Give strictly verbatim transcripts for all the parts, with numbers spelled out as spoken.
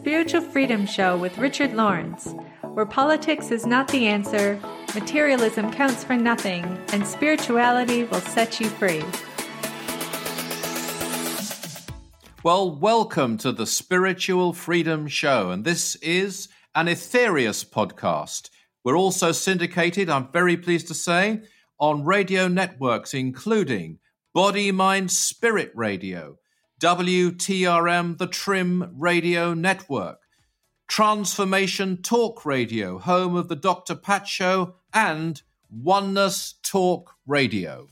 Spiritual Freedom Show with Richard Lawrence, where politics is not the answer, materialism counts for nothing, and spirituality will set you free. Well, welcome to the Spiritual Freedom Show, and this is an Aetherius podcast. We're also syndicated, I'm very pleased to say, on radio networks including Body, Mind, Spirit Radio, W T R M, the Trim Radio Network, Transformation Talk Radio, home of the Doctor Pat Show, and Oneness Talk Radio.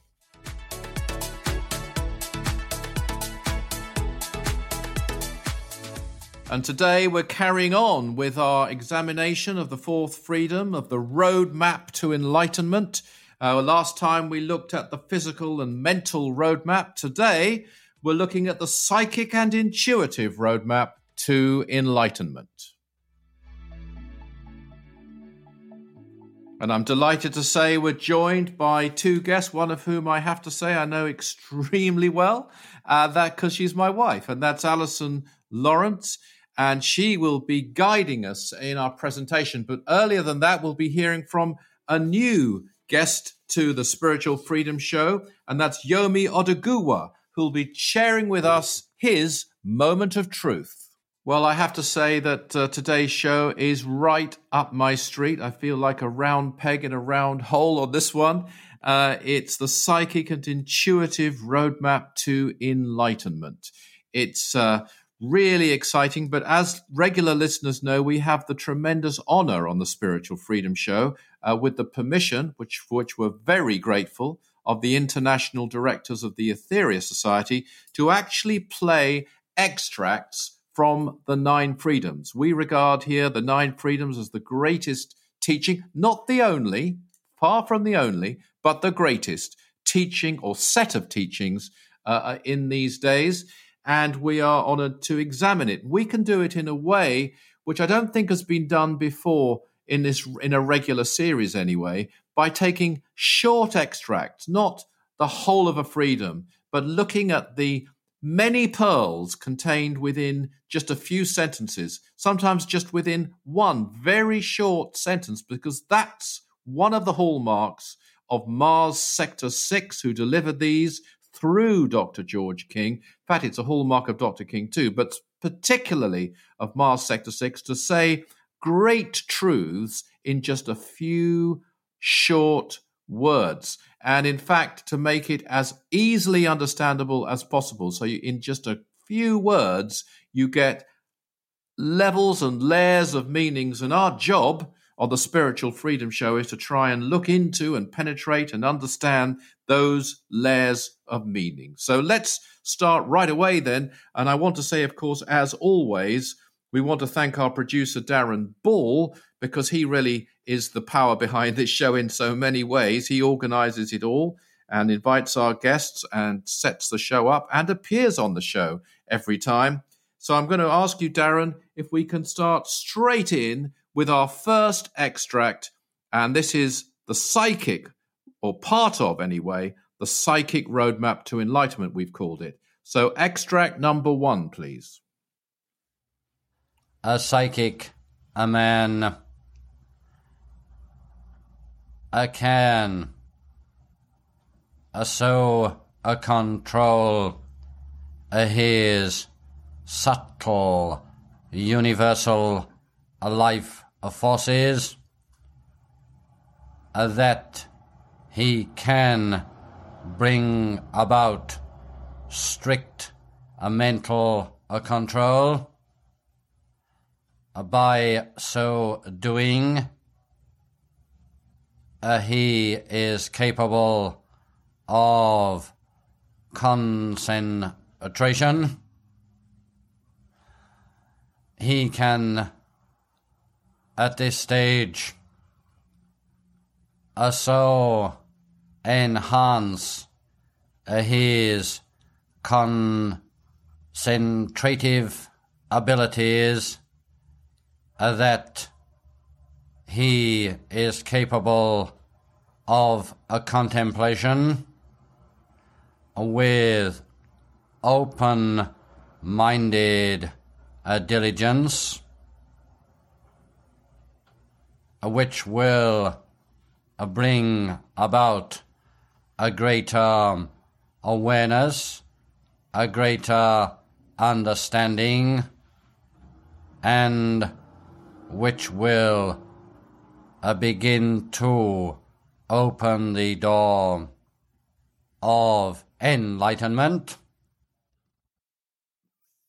And today we're carrying on with our examination of the fourth freedom of the roadmap to enlightenment. Uh, last time we looked at the physical and mental roadmap. Today we're looking at the psychic and intuitive roadmap to enlightenment. And I'm delighted to say we're joined by two guests, one of whom I have to say I know extremely well, uh, that because she's my wife, and that's Alyson Lawrence. And she will be guiding us in our presentation. But earlier than that, we'll be hearing from a new guest to the Spiritual Freedom Show, and that's Yomi Oduguwa, who'll be sharing with us his moment of truth. Well, I have to say that uh, today's show is right up my street. I feel like a round peg in a round hole on this one. Uh, it's the psychic and intuitive roadmap to enlightenment. It's uh, Really exciting, but as regular listeners know, we have the tremendous honor on the Spiritual Freedom Show, uh, with the permission, which for which we're very grateful, of the international directors of the Aetherius Society, to actually play extracts from the Nine Freedoms. We regard here the Nine Freedoms as the greatest teaching, not the only, far from the only, but the greatest teaching or set of teachings uh, in these days. And we are honored to examine it. We can do it in a way which I don't think has been done before in this in a regular series anyway, by taking short extracts, not the whole of a freedom, but looking at the many pearls contained within just a few sentences, sometimes just within one very short sentence, because that's one of the hallmarks of Mars Sector six, who delivered these through Doctor George King. In fact, it's a hallmark of Doctor King too, but particularly of Mars Sector six, to say great truths in just a few short words. And in fact, to make it as easily understandable as possible. So you, in just a few words, you get levels and layers of meanings. And our job on the Spiritual Freedom Show is to try and look into and penetrate and understand those layers of meaning. So let's start right away then. And I want to say, of course, as always, we want to thank our producer, Darren Ball, because he really is the power behind this show in so many ways. He organizes it all and invites our guests and sets the show up and appears on the show every time. So I'm going to ask you, Darren, if we can start straight in with our first extract, and this is the psychic, or part of anyway, the psychic roadmap to enlightenment, we've called it. So extract number one, please. A psychic, a man, a can, a so, a control, a his, subtle, universal, a life of forces, uh, that he can bring about strict uh, mental uh, control. Uh, by so doing, uh, he is capable of concentration. He can, at this stage, uh, so enhance uh, his concentrative abilities uh, that he is capable of a contemplation with open-minded a diligence which will bring about a greater awareness, a greater understanding, and which will begin to open the door of enlightenment.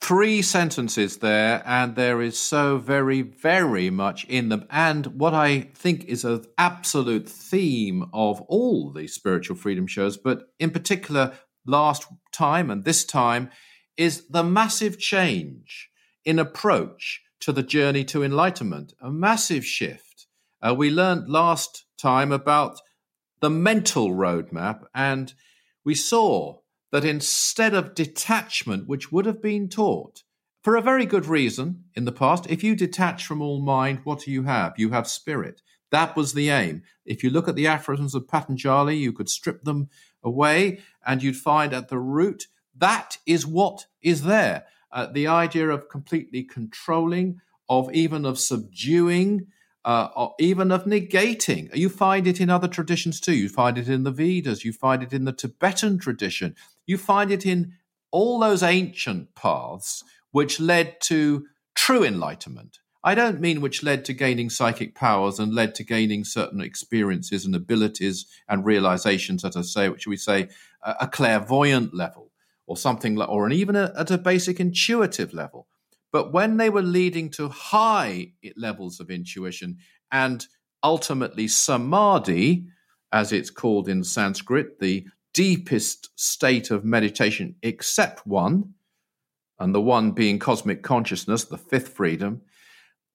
Three sentences there, and there is so very, very much in them. And what I think is an absolute theme of all the Spiritual Freedom shows, but in particular last time and this time, is the massive change in approach to the journey to enlightenment, a massive shift. Uh, we learned last time about the mental roadmap, and we saw that instead of detachment, which would have been taught, for a very good reason in the past, if you detach from all mind, what do you have? You have spirit. That was the aim. If you look at the aphorisms of Patanjali, you could strip them away and you'd find at the root, that is what is there. Uh, the idea of completely controlling, of even of subduing, Uh, or even of negating. You find it in other traditions too. You find it in the Vedas. You find it in the Tibetan tradition. You find it in all those ancient paths which led to true enlightenment. I don't mean which led to gaining psychic powers and led to gaining certain experiences and abilities and realizations at a, say, should we say, a clairvoyant level or something like, or an, even a, at a basic intuitive level. But when they were leading to high levels of intuition and ultimately samadhi, as it's called in Sanskrit, the deepest state of meditation except one, and the one being cosmic consciousness, the fifth freedom,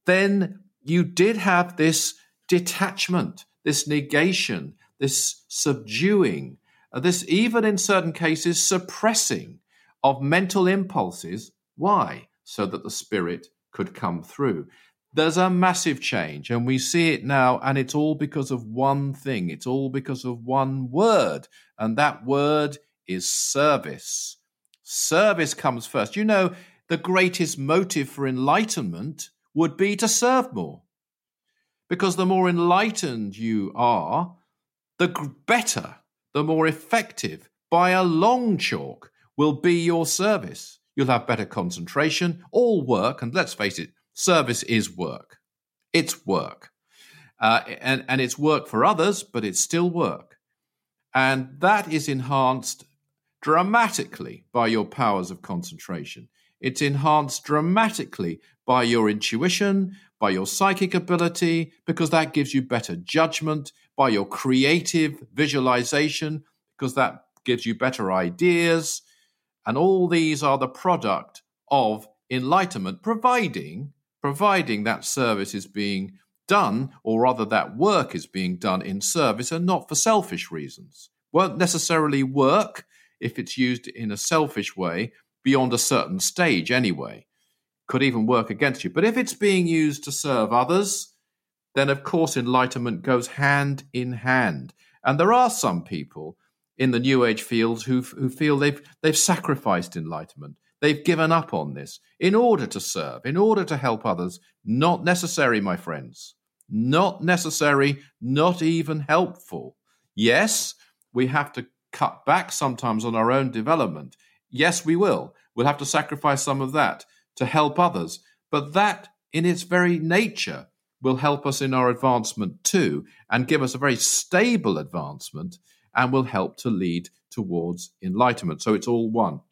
then you did have this detachment, this negation, this subduing, this even in certain cases suppressing of mental impulses. Why? So that the spirit could come through. There's a massive change, and we see it now, and it's all because of one thing. It's all because of one word, and that word is service. Service comes first. You know, the greatest motive for enlightenment would be to serve more, because the more enlightened you are, the better, the more effective, by a long chalk, will be your service. You'll have better concentration, all work, and let's face it, service is work. It's work. Uh, and, and it's work for others, but it's still work. And that is enhanced dramatically by your powers of concentration. It's enhanced dramatically by your intuition, by your psychic ability, because that gives you better judgment, by your creative visualization, because that gives you better ideas. And all these are the product of enlightenment, providing, providing that service is being done, or rather that work is being done in service and not for selfish reasons. Won't necessarily work if it's used in a selfish way beyond a certain stage anyway. Could even work against you. But if it's being used to serve others, then of course enlightenment goes hand in hand. And there are some people in the New Age fields who who feel they've they've sacrificed enlightenment. They've given up on this in order to serve, in order to help others. Not necessary, my friends. Not necessary, not even helpful. Yes, we have to cut back sometimes on our own development. Yes, we will. We'll have to sacrifice some of that to help others. But that, in its very nature, will help us in our advancement too, and give us a very stable advancement, and will help to lead towards enlightenment. So it's all one.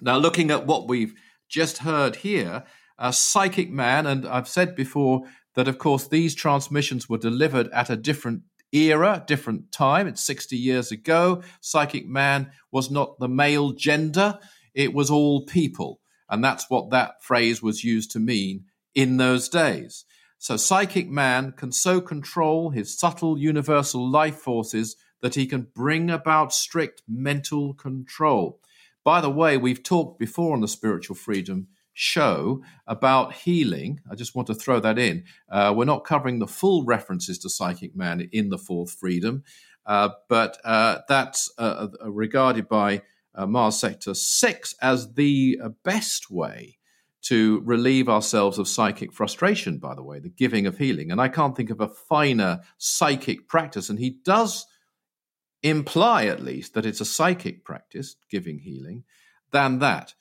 Now, looking at what we've just heard here, a psychic man, and I've said before that, of course, these transmissions were delivered at a different era, different time. It's sixty years ago. Psychic man was not the male gender. It was all people. And that's what that phrase was used to mean in those days. So psychic man can so control his subtle universal life forces that he can bring about strict mental control. By the way, we've talked before on the Spiritual Freedom show about healing. I just want to throw that in. Uh, we're not covering the full references to Psychic Man in the Fourth Freedom, uh, but uh, that's uh, regarded by uh, Mars Sector six as the best way to relieve ourselves of psychic frustration, by the way, the giving of healing. And I can't think of a finer psychic practice. And he does imply, at least, that it's a psychic practice, giving healing, than that.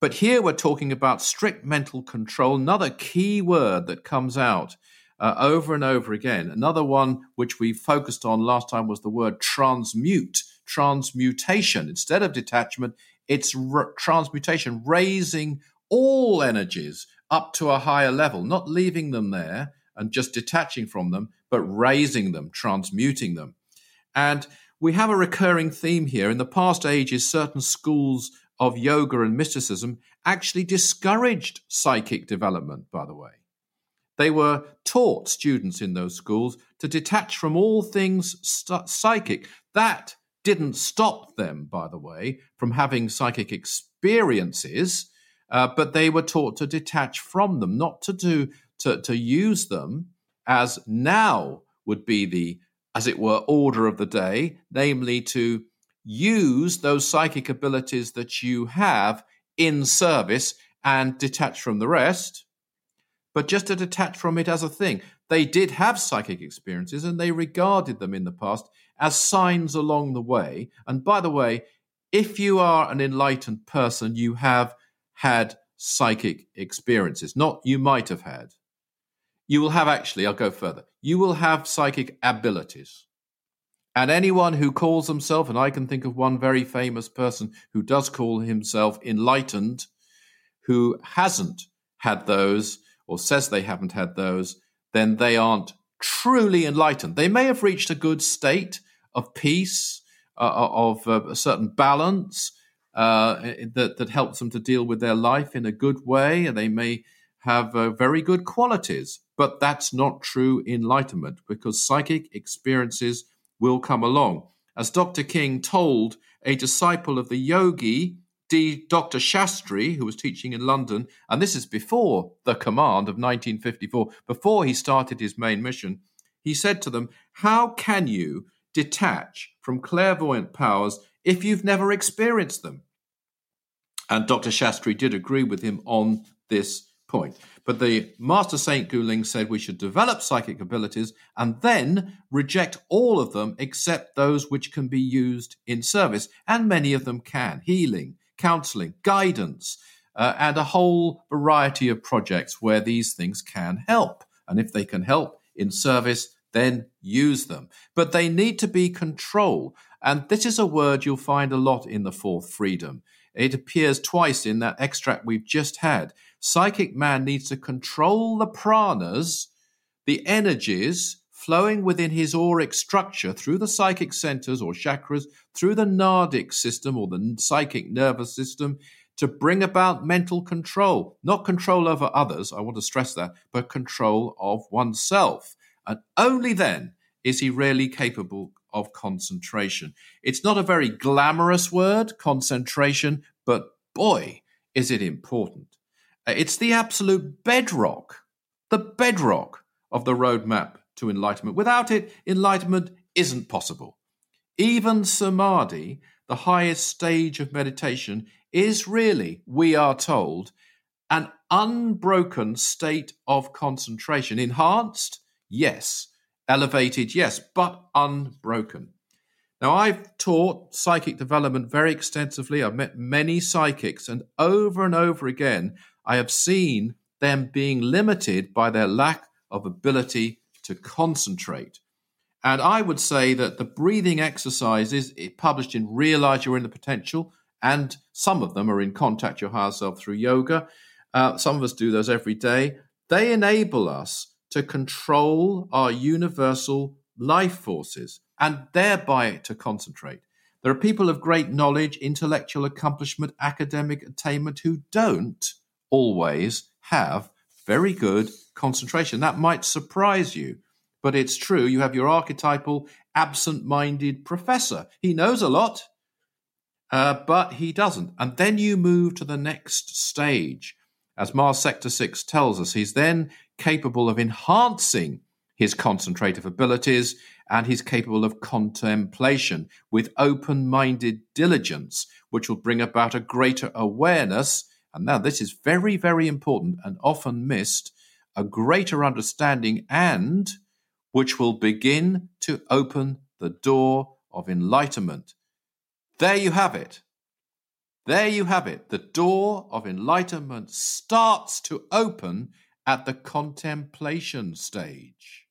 But here we're talking about strict mental control, another key word that comes out uh, over and over again. Another one which we focused on last time was the word transmute, transmutation. Instead of detachment, it's re- transmutation, raising all energies up to a higher level, not leaving them there and just detaching from them, but raising them, transmuting them. And we have a recurring theme here. In the past ages, certain schools of yoga and mysticism actually discouraged psychic development, by the way. They were taught, students in those schools, to detach from all things st- psychic. That didn't stop them, by the way, from having psychic experiences, Uh, but they were taught to detach from them, not to do to, to use them as now would be the, as it were, order of the day, namely to use those psychic abilities that you have in service and detach from the rest, but just to detach from it as a thing. They did have psychic experiences, and they regarded them in the past as signs along the way. And by the way, if you are an enlightened person, you have had psychic experiences, not you might have had. You will have actually, I'll go further, you will have psychic abilities. And anyone who calls himself, and I can think of one very famous person who does call himself enlightened, who hasn't had those or says they haven't had those, then they aren't truly enlightened. They may have reached a good state of peace, uh, of uh, a certain balance, Uh, that, that helps them to deal with their life in a good way, and they may have uh, very good qualities. But that's not true enlightenment, because psychic experiences will come along. As Doctor King told a disciple of the yogi, D. Doctor Shastri, who was teaching in London, and this is before the command of nineteen fifty-four, before he started his main mission, he said to them, "How can you detach from clairvoyant powers if you've never experienced them?" And Doctor Shastri did agree with him on this point. But the Master Saint Goo-Ling said we should develop psychic abilities and then reject all of them except those which can be used in service. And many of them can. Healing, counseling, guidance, uh, and a whole variety of projects where these things can help. And if they can help in service, then use them. But they need to be controlled. And this is a word you'll find a lot in the fourth freedom. It appears twice in that extract we've just had. Psychic man needs to control the pranas, the energies flowing within his auric structure through the psychic centers or chakras, through the Nardic system or the psychic nervous system, to bring about mental control. Not control over others, I want to stress that, but control of oneself. And only then is he really capable of concentration. It's not a very glamorous word, concentration, but boy, is it important. It's the absolute bedrock, the bedrock of the roadmap to enlightenment. Without it, enlightenment isn't possible. Even samadhi, the highest stage of meditation, is really, we are told, an unbroken state of concentration. Enhanced? Yes. Elevated, yes, but unbroken. Now, I've taught psychic development very extensively. I've met many psychics, and over and over again, I have seen them being limited by their lack of ability to concentrate. And I would say that the breathing exercises published in Realize Your Inner Potential, and some of them are in Contact Your Higher Self through yoga. Uh, some of us do those every day. They enable us to control our universal life forces and thereby to concentrate. There are people of great knowledge, intellectual accomplishment, academic attainment who don't always have very good concentration. That might surprise you, but it's true. You have your archetypal absent-minded professor. He knows a lot, uh, but he doesn't. And then you move to the next stage. As Mars Sector six tells us, he's then capable of enhancing his concentrative abilities, and he's capable of contemplation with open-minded diligence, which will bring about a greater awareness And now this is very, very important and often missed, a greater understanding, and which will begin to open the door of enlightenment. There you have it. There you have it. The door of enlightenment starts to open at the contemplation stage,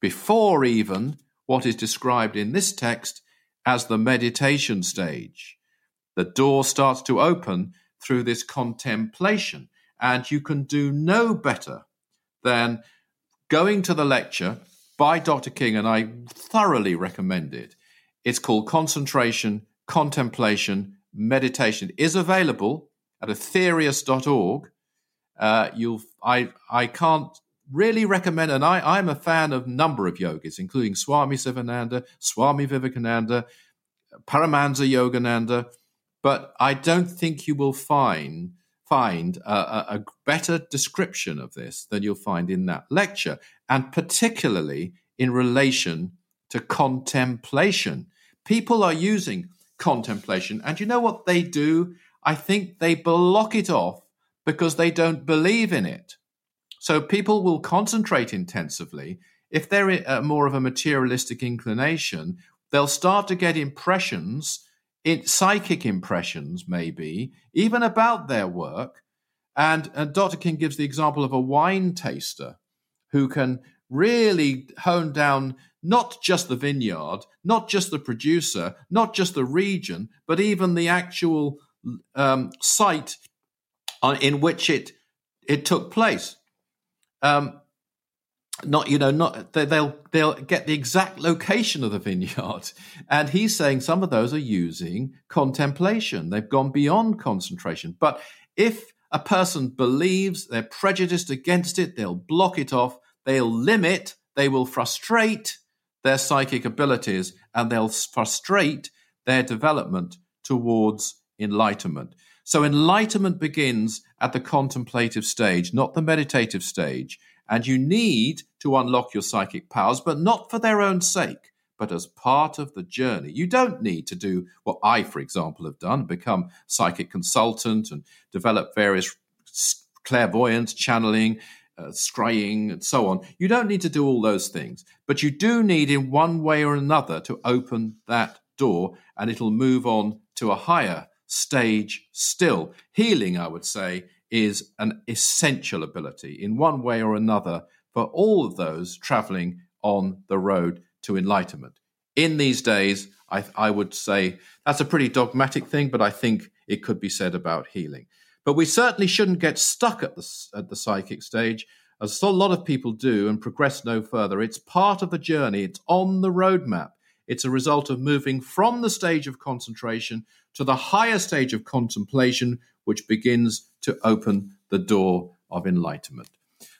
before even what is described in this text as the meditation stage. The door starts to open through this contemplation, and you can do no better than going to the lecture by Doctor King, and I thoroughly recommend it. It's called Concentration, Contemplation, Meditation. It is available at aetherius dot org. Uh, you'll, I, I can't really recommend, and I, I'm a fan of a number of yogis, including Swami Sivananda, Swami Vivekananda, Paramahansa Yogananda, but I don't think you will find find a, a, a better description of this than you'll find in that lecture, and particularly in relation to contemplation. People are using contemplation, and you know what they do? I think they block it off because they don't believe in it. So people will concentrate intensively. If they're uh, more of a materialistic inclination, they'll start to get impressions, in, psychic impressions maybe, even about their work. And, and Doctor King gives the example of a wine taster who can really hone down not just the vineyard, not just the producer, not just the region, but even the actual um, site in which it it took place. Um, not you know not they, they'll they'll get the exact location of the vineyard, and he's saying some of those are using contemplation. They've gone beyond concentration. But if a person believes, they're prejudiced against it, they'll block it off, they'll limit, they will frustrate their psychic abilities, and they'll frustrate their development towards enlightenment. So enlightenment begins at the contemplative stage, not the meditative stage. And you need to unlock your psychic powers, but not for their own sake, but as part of the journey. You don't need to do what I, for example, have done, become psychic consultant and develop various clairvoyance, channeling, Uh, scrying, and so on. You don't need to do all those things, but you do need in one way or another to open that door, and it'll move on to a higher stage still. Healing, I would say, is an essential ability in one way or another for all of those traveling on the road to enlightenment. In these days, I, I would say that's a pretty dogmatic thing, but I think it could be said about healing. But we certainly shouldn't get stuck at the, at the psychic stage, as a lot of people do, and progress no further. It's part of the journey. It's on the roadmap. It's a result of moving from the stage of concentration to the higher stage of contemplation, which begins to open the door of enlightenment.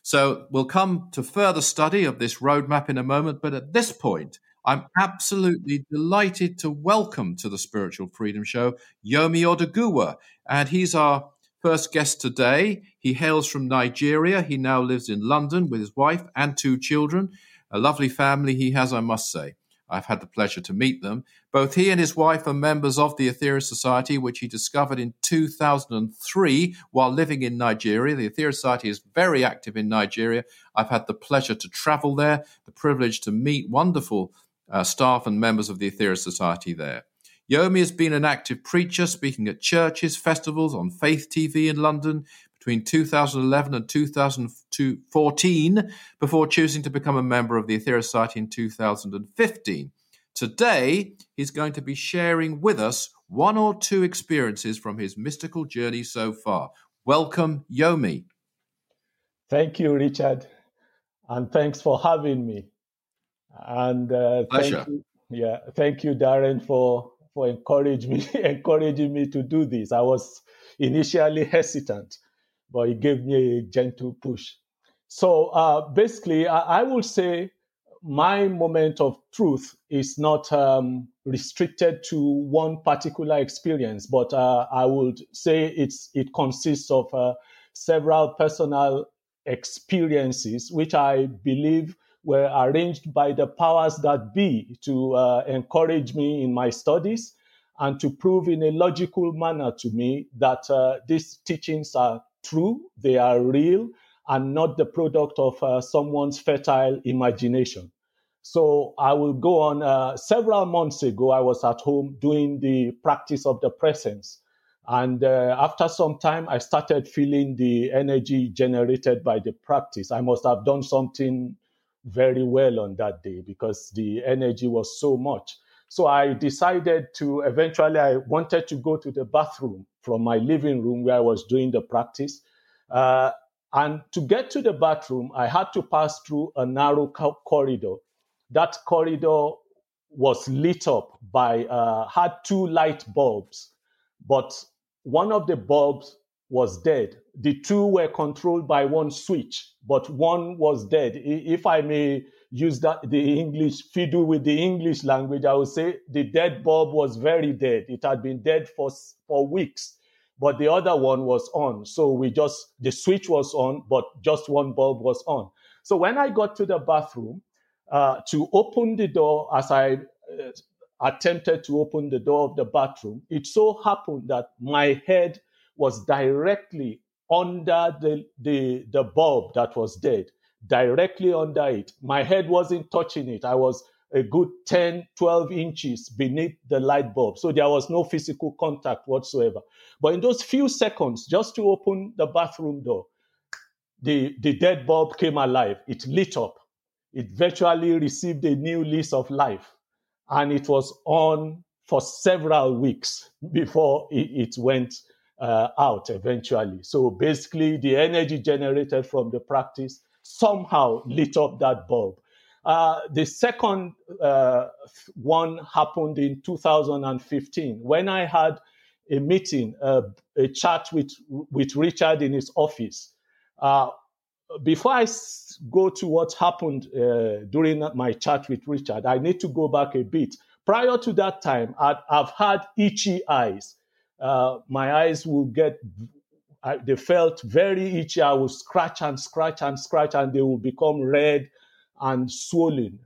So we'll come to further study of this roadmap in a moment, but at this point, I'm absolutely delighted to welcome to the Spiritual Freedom Show Yomi Oduguwa, and he's our first guest today. He hails from Nigeria. He now lives in London with his wife and two children. A lovely family he has, I must say. I've had the pleasure to meet them. Both he and his wife are members of the Aetherius Society, which he discovered in two thousand three while living in Nigeria. The Aetherius Society is very active in Nigeria. I've had the pleasure to travel there, the privilege to meet wonderful uh, staff and members of the Aetherius Society there. Yomi has been an active preacher, speaking at churches, festivals, on Faith T V in London between two thousand eleven and two thousand fourteen, before choosing to become a member of the Aetherius Society in two thousand fifteen. Today, he's going to be sharing with us one or two experiences from his mystical journey so far. Welcome, Yomi. Thank you, Richard, and thanks for having me. And uh, Pleasure. Thank you, yeah, thank you, Darren, for... for encouraging me, encouraging me to do this. I was initially hesitant, but it gave me a gentle push. So uh, basically, I, I would say my moment of truth is not um, restricted to one particular experience, but uh, I would say it's it consists of uh, several personal experiences, which I believe were arranged by the powers that be to uh, encourage me in my studies and to prove in a logical manner to me that uh, these teachings are true, they are real, and not the product of uh, someone's fertile imagination. So I will go on. Uh, several months ago, I was at home doing the practice of the presence. And uh, after some time, I started feeling the energy generated by the practice. I must have done something very well on that day because the energy was so much. So I decided to eventually, I wanted to go to the bathroom from my living room where I was doing the practice. Uh, and to get to the bathroom, I had to pass through a narrow co- corridor. That corridor was lit up by, uh, had two light bulbs, but one of the bulbs was dead. The two were controlled by one switch, but one was dead. If I may use that, the English, fiddle with the English language, I would say the dead bulb was very dead. It had been dead for, for weeks, but the other one was on. So we just, the switch was on, but just one bulb was on. So when I got to the bathroom, Uh, to open the door, as I uh, attempted to open the door of the bathroom, it so happened that my head was directly under the, the, the bulb that was dead, directly under it. My head wasn't touching it. I was a good ten, twelve inches beneath the light bulb. So there was no physical contact whatsoever. But in those few seconds, just to open the bathroom door, the, the dead bulb came alive. It lit up. It virtually received a new lease of life, and it was on for several weeks before it, it went uh, out eventually. So basically, the energy generated from the practice somehow lit up that bulb. Uh, the second uh, one happened in two thousand fifteen when I had a meeting, uh, a chat with, with Richard in his office. Uh, Before I go to what happened uh, during my chat with Richard, I need to go back a bit. Prior to that time, I'd, I've had itchy eyes. Uh, my eyes will get, I, they felt very itchy. I would scratch and scratch and scratch, and they would become red and swollen.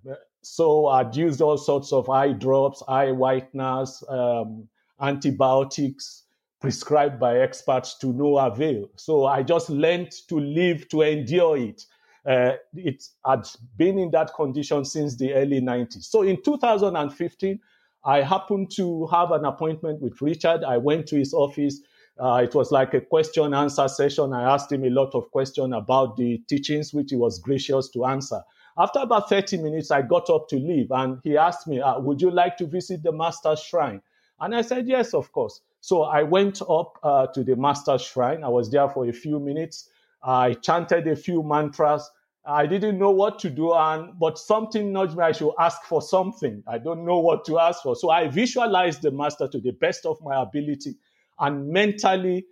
So I'd used all sorts of eye drops, eye whiteners, um, antibiotics, prescribed by experts to no avail. So I just learned to live, to endure it. Uh, it had been in that condition since the early nineties. So in two thousand fifteen, I happened to have an appointment with Richard. I went to his office. Uh, it was like a question-answer session. I asked him a lot of questions about the teachings, which he was gracious to answer. After about thirty minutes, I got up to leave, and he asked me, uh, would you like to visit the Master's Shrine? And I said, yes, of course. So I went up uh, to the Master's Shrine. I was there for a few minutes. I chanted a few mantras. I didn't know what to do, and but something nudged me. I should ask for something. I don't know what to ask for. So I visualized the Master to the best of my ability and mentally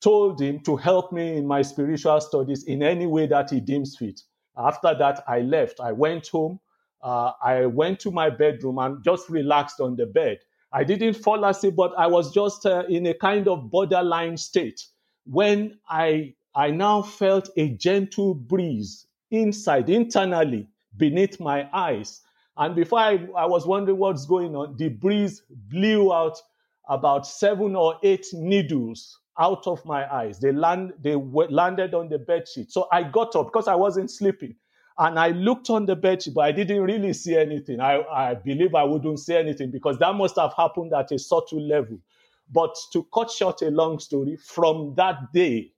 told him to help me in my spiritual studies in any way that he deems fit. After that, I left. I went home. Uh, I went to my bedroom and just relaxed on the bed. I didn't fall asleep, but I was just uh, in a kind of borderline state when I I now felt a gentle breeze inside, internally, beneath my eyes. And before I, I was wondering what's going on, the breeze blew out about seven or eight needles out of my eyes. They, land, they w- landed on the bedsheet. So I got up because I wasn't sleeping. And I looked on the bedsheet, but I didn't really see anything. I, I believe I wouldn't see anything because that must have happened at a subtle level. But to cut short a long story, from that day,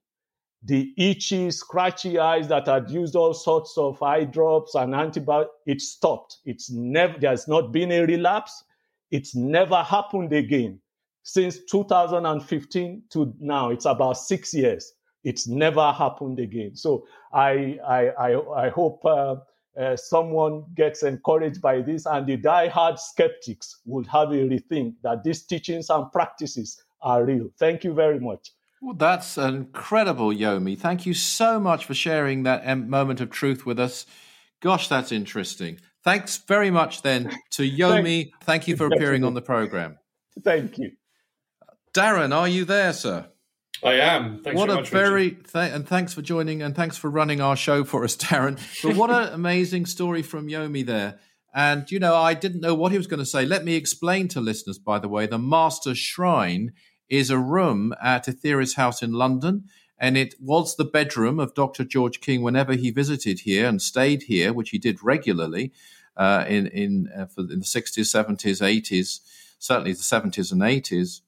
the itchy, scratchy eyes that had used all sorts of eye drops and antibiotics, it stopped. It's never, there's not been a relapse. It's never happened again. Since two thousand fifteen to now, it's about six years. It's never happened again. So I I I, I hope uh, uh, someone gets encouraged by this, and the die-hard skeptics would have a rethink that these teachings and practices are real. Thank you very much. Well, that's incredible, Yomi. Thank you so much for sharing that moment of truth with us. Gosh, that's interesting. Thanks very much then to Yomi. Thank you for appearing on the program. Thank you. Darren, are you there, sir? I am. Thanks what so much, a very th- and thanks for joining and thanks for running our show for us, Darren. But what an amazing story from Yomi there. And, you know, I didn't know what he was going to say. Let me explain to listeners, by the way, the Master Shrine is a room at Aetherius House in London, and it was the bedroom of Doctor George King whenever he visited here and stayed here, which he did regularly uh, in in, uh, for, in the sixties, seventies, eighties, certainly the seventies and eighties.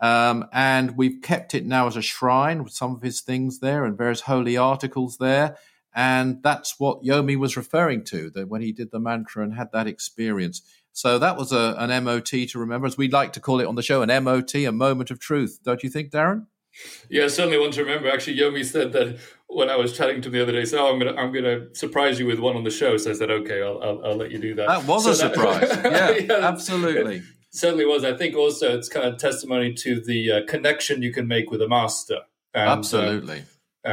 Um, and we've kept it now as a shrine with some of his things there and various holy articles there. And that's what Yomi was referring to, that when he did the mantra and had that experience. So that was a, an M O T to remember, as we like to call it on the show, an M O T, a moment of truth. Don't you think, Darren? Yeah, certainly one to remember. Actually, Yomi said that when I was chatting to him the other day. So oh, I'm going to I'm going to surprise you with one on the show. So I said, okay, I'll I'll, I'll let you do that. That was so a that, surprise. yeah, yeah, absolutely. Certainly was. I think also it's kind of testimony to the uh, connection you can make with a master. And, absolutely. Uh,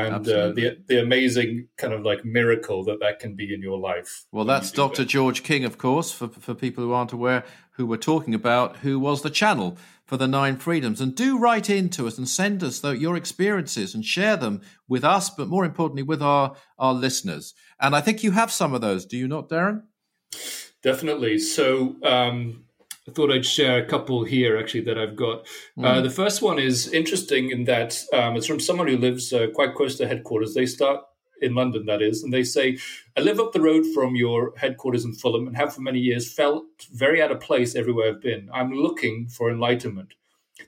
And uh, the the amazing kind of like miracle that that can be in your life. Well, that's Doctor George King, of course, for for people who aren't aware, who we're talking about, who was the channel for the Nine Freedoms. And do write in to us and send us though your experiences and share them with us, but more importantly, with our, our listeners. And I think you have some of those, do you not, Darren? Definitely. So um, I thought I'd share a couple here, actually, that I've got. Mm. Uh, the first one is interesting in that um, it's from someone who lives uh, quite close to headquarters. They start in London, that is, and they say, I live up the road from your headquarters in Fulham and have for many years felt very out of place everywhere I've been. I'm looking for enlightenment.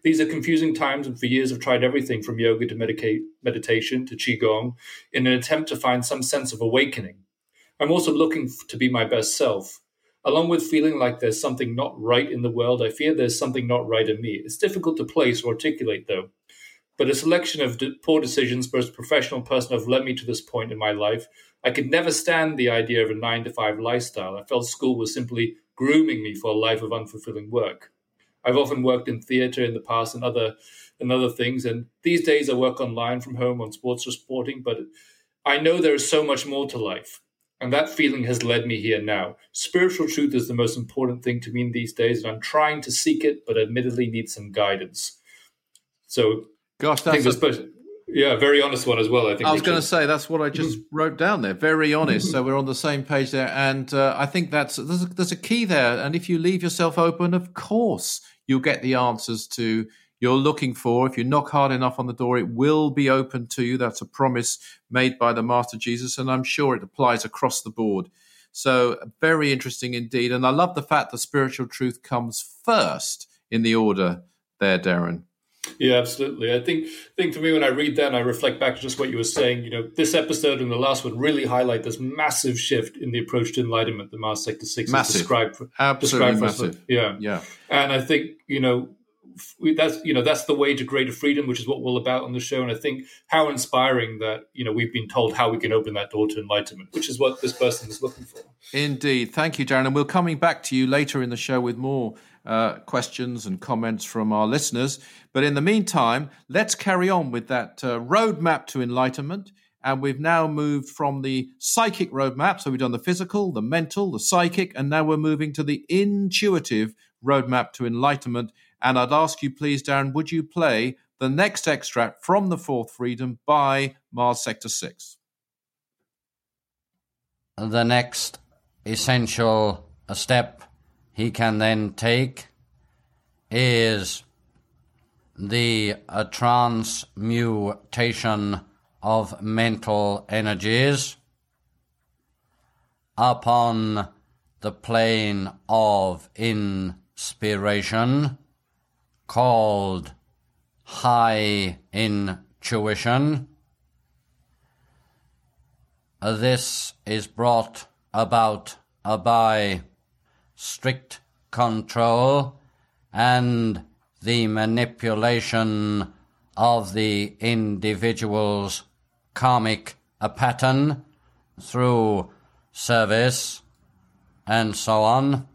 These are confusing times, and for years I've tried everything from yoga to medicate, meditation to Qigong in an attempt to find some sense of awakening. I'm also looking to be my best self. Along with feeling like there's something not right in the world, I fear there's something not right in me. It's difficult to place or articulate, though. But a selection of de- poor decisions, both professional and personal, have led me to this point in my life. I could never stand the idea of a nine to five lifestyle. I felt school was simply grooming me for a life of unfulfilling work. I've often worked in theatre in the past and other, and other things, and these days I work online from home on sports or sporting, but I know there is so much more to life. And that feeling has led me here now. Spiritual truth is the most important thing to me these days, and I'm trying to seek it, but admittedly need some guidance. So, gosh, that's I think a, supposed, yeah, very honest one as well. I think I was going to say that's what I just wrote down there. Very honest. So we're on the same page there, and uh, I think that's there's a, there's a key there. And if you leave yourself open, of course, you'll get the answers to. You're looking for, if you knock hard enough on the door, it will be open to you. That's a promise made by the Master Jesus, and I'm sure it applies across the board. So very interesting indeed. And I love the fact that spiritual truth comes first in the order there, Darren. Yeah, absolutely. I think, I think for me, when I read that and I reflect back to just what you were saying, you know, this episode and the last one really highlight this massive shift in the approach to enlightenment that Mars Sector six massive. has described. Absolutely described massive. Yeah. yeah. And I think, you know, We, that's you know that's the way to greater freedom, which is what we're all about on the show. And I think how inspiring that you know we've been told how we can open that door to enlightenment, which is what this person is looking for. Indeed, thank you, Darren. And we're coming back to you later in the show with more uh, questions and comments from our listeners. But in the meantime, let's carry on with that uh, roadmap to enlightenment. And we've now moved from the psychic roadmap. So we've done the physical, the mental, the psychic, and now we're moving to the intuitive roadmap to enlightenment. And I'd ask you, please, Darren, would you play the next extract from The Fourth Freedom by Mars Sector six? The next essential step he can then take is the uh, transmutation of mental energies upon the plane of inspiration, called high intuition. This is brought about by strict control and the manipulation of the individual's karmic pattern through service and so on.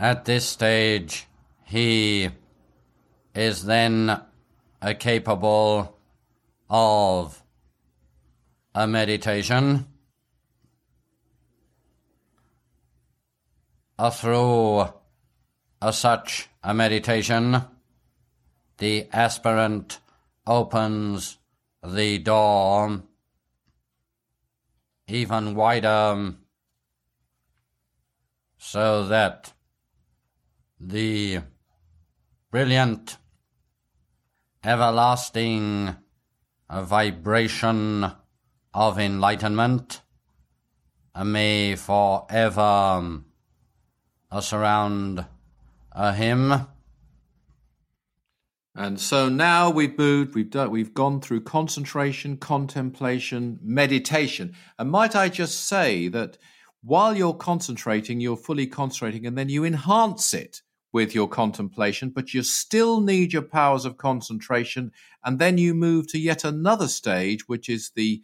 At this stage, he is then uh, capable of a meditation uh, through uh, such a meditation. The aspirant opens the door even wider so that the brilliant, everlasting vibration of enlightenment may forever surround him. And so now we've moved, we've done, we've gone through concentration, contemplation, meditation. And might I just say that while you're concentrating, you're fully concentrating, and then you enhance it with your contemplation, but you still need your powers of concentration. And then you move to yet another stage, which is the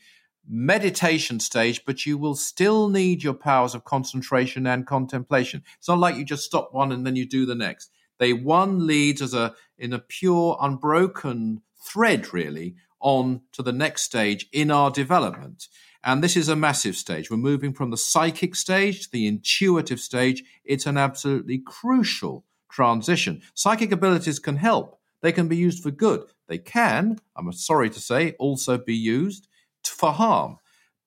meditation stage, but you will still need your powers of concentration and contemplation. It's not like you just stop one and then you do the next. They one leads as a in a pure, unbroken thread, really, on to the next stage in our development. And this is a massive stage. We're moving from the psychic stage to the intuitive stage. It's an absolutely crucial transition. Psychic abilities can help. They can be used for good. They can, I'm sorry to say, also be used for harm.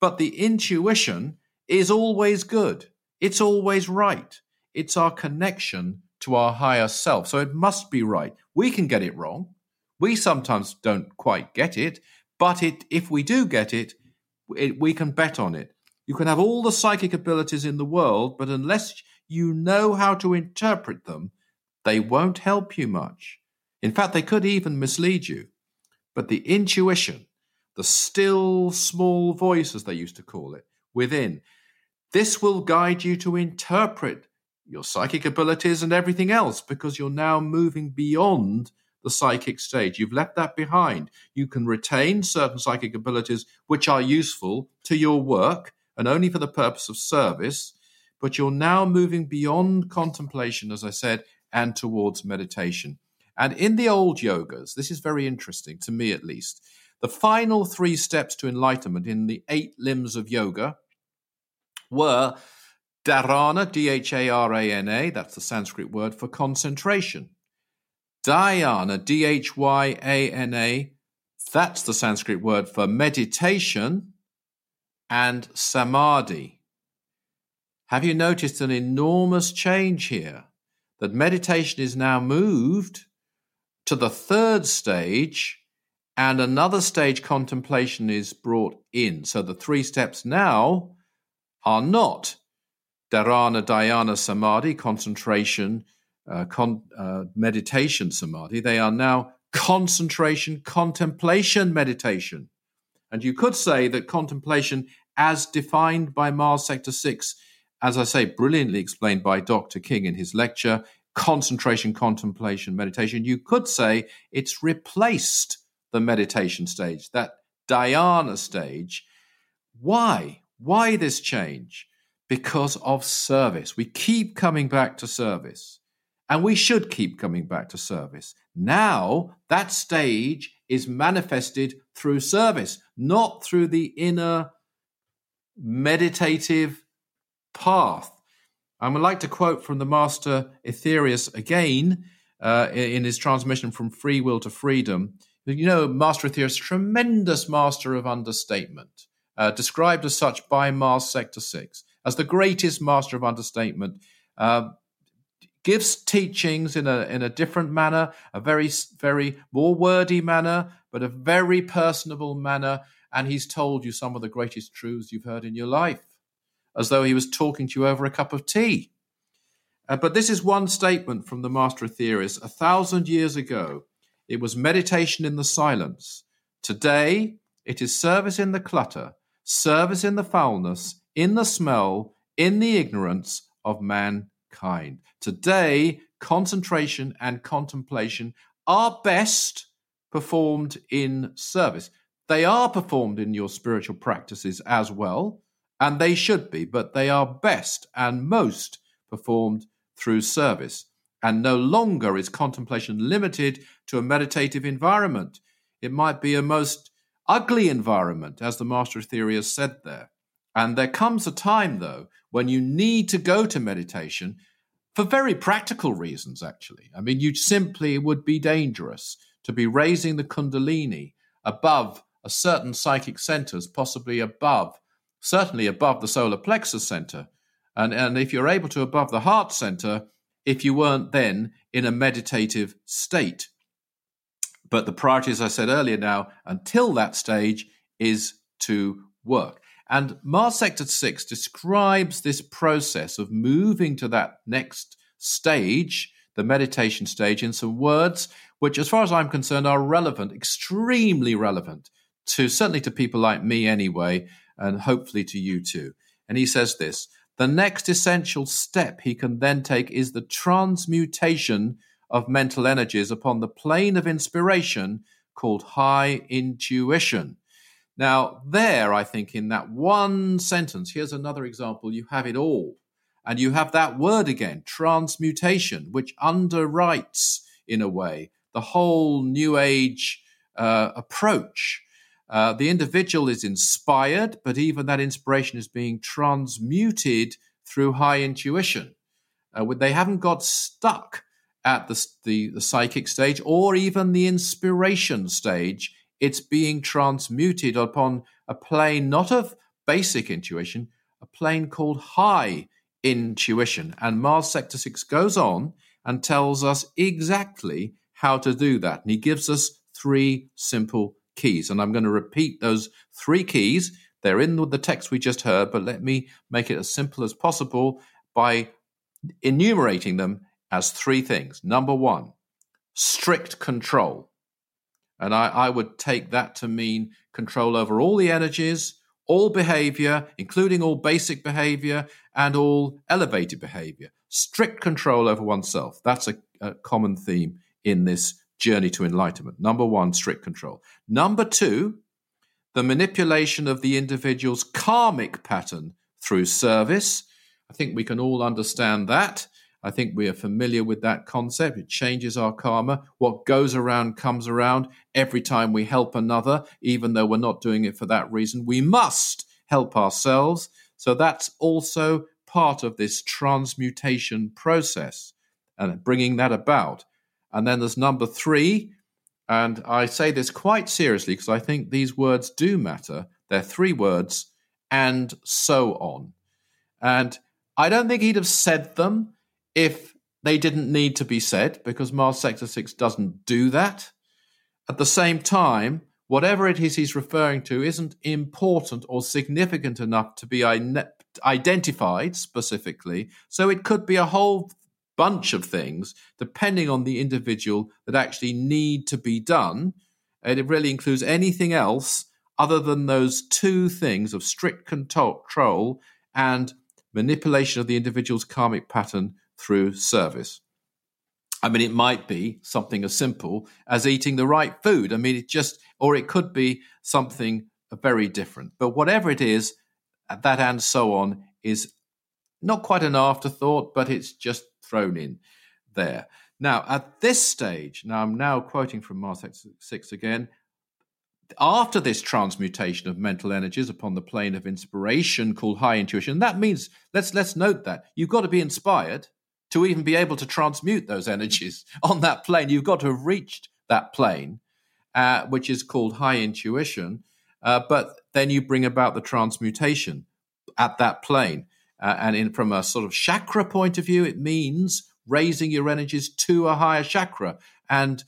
But the intuition is always good. It's always right. It's our connection to our higher self. So it must be right. We can get it wrong. We sometimes don't quite get it, but it, if we do get it, it, we can bet on it. You can have all the psychic abilities in the world, but unless you know how to interpret them, they won't help you much. In fact, they could even mislead you. But the intuition, the still small voice, as they used to call it, within, this will guide you to interpret your psychic abilities and everything else, because you're now moving beyond the psychic stage. You've left that behind. You can retain certain psychic abilities which are useful to your work and only for the purpose of service, but you're now moving beyond contemplation, as I said, and towards meditation. And in the old yogas, this is very interesting, to me at least, the final three steps to enlightenment in the eight limbs of yoga were Dharana, D H A R A N A, that's the Sanskrit word for concentration. Dhyana, D H Y A N A, that's the Sanskrit word for meditation. And Samadhi. Have you noticed an enormous change here? That meditation is now moved to the third stage, and another stage, contemplation, is brought in. So the three steps now are not Dharana, Dhyana, Samadhi, concentration, uh, con- uh, meditation, Samadhi. They are now concentration, contemplation, meditation. And you could say that contemplation, as defined by Mars Sector six, as I say, brilliantly explained by Doctor King in his lecture, concentration, contemplation, meditation, you could say it's replaced the meditation stage, that Dhyana stage. Why? Why this change? Because of service. We keep coming back to service, and we should keep coming back to service. Now, that stage is manifested through service, not through the inner meditative path. I would like to quote from the Master Aetherius again uh, in his transmission From Free Will to Freedom. You know, Master Aetherius, tremendous master of understatement, uh, described as such by Mars Sector six. As the greatest master of understatement, uh, gives teachings in a in a different manner, a very, very more wordy manner, but a very personable manner, and he's told you some of the greatest truths you've heard in your life, as though he was talking to you over a cup of tea. Uh, but this is one statement from the Master Aetherius. A thousand years ago, it was meditation in the silence. Today, it is service in the clutter, service in the foulness, in the smell, in the ignorance of mankind. Today, concentration and contemplation are best performed in service. They are performed in your spiritual practices as well, and they should be, but they are best and most performed through service. And no longer is contemplation limited to a meditative environment. It might be a most ugly environment, as the Master Aetherius said there. And there comes a time, though, when you need to go to meditation for very practical reasons, actually. I mean, you simply would be dangerous to be raising the kundalini above a certain psychic centers, possibly above, certainly above the solar plexus center, And, and if you're able to above the heart center, if you weren't then in a meditative state. But the priority, as I said earlier now, until that stage is to work. And Mars Sector six describes this process of moving to that next stage, the meditation stage, in some words which, as far as I'm concerned, are relevant, extremely relevant, to certainly to people like me anyway, and hopefully to you too. And he says this: the next essential step he can then take is the transmutation of mental energies upon the plane of inspiration called high intuition. Now, there, I think, in that one sentence, here's another example, you have it all. And you have that word again, transmutation, which underwrites, in a way, the whole New Age uh, approach. Uh, the individual is inspired, but even that inspiration is being transmuted through high intuition. Uh, they haven't got stuck at the, the, the psychic stage or even the inspiration stage. It's being transmuted upon a plane not of basic intuition, a plane called high intuition. And Mars Sector six goes on and tells us exactly how to do that. And he gives us three simple keys. And I'm going to repeat those three keys. They're in the text we just heard, but let me make it as simple as possible by enumerating them as three things. Number one, strict control. And I, I would take that to mean control over all the energies, all behavior, including all basic behavior and all elevated behavior. Strict control over oneself. That's a, a common theme in this journey to enlightenment. Number one, strict control. Number two, the manipulation of the individual's karmic pattern through service. I think we can all understand that. I think we are familiar with that concept. It changes our karma. What goes around comes around. Every time we help another, even though we're not doing it for that reason, we must help ourselves. So that's also part of this transmutation process and bringing that about. And then there's number three, and I say this quite seriously because I think these words do matter. They're three words, and so on. And I don't think he'd have said them if they didn't need to be said, because Mars Sector six doesn't do that. At the same time, whatever it is he's referring to isn't important or significant enough to be identified specifically, so it could be a whole bunch of things, depending on the individual, that actually need to be done, and it really includes anything else other than those two things of strict control and manipulation of the individual's karmic pattern through service. I mean, it might be something as simple as eating the right food. I mean, it just, or it could be something very different. But whatever it is, that and so on is not quite an afterthought, but it's just thrown in there. Now, at this stage, now I'm now quoting from Mars Sector six again, after this transmutation of mental energies upon the plane of inspiration called high intuition, that means, let's let's note that, you've got to be inspired to even be able to transmute those energies on that plane. You've got to have reached that plane, uh, which is called high intuition, uh, but then you bring about the transmutation at that plane. Uh, and in, from a sort of chakra point of view, it means raising your energies to a higher chakra. And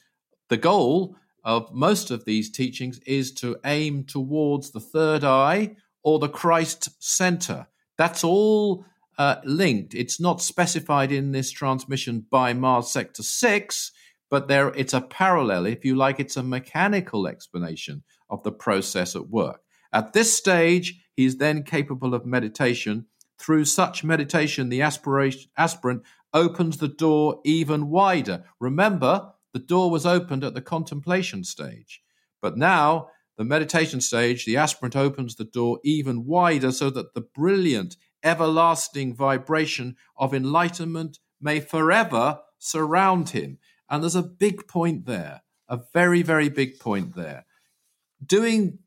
the goal of most of these teachings is to aim towards the third eye or the Christ center. That's all Uh, linked. It's not specified in this transmission by Mars Sector six, but there it's a parallel. If you like, it's a mechanical explanation of the process at work. At this stage, he is then capable of meditation. Through such meditation, the aspiration, aspirant opens the door even wider. Remember, the door was opened at the contemplation stage, but now the meditation stage, the aspirant opens the door even wider so that the brilliant everlasting vibration of enlightenment may forever surround him. And there's a big point there, a very, very big point there. Doing,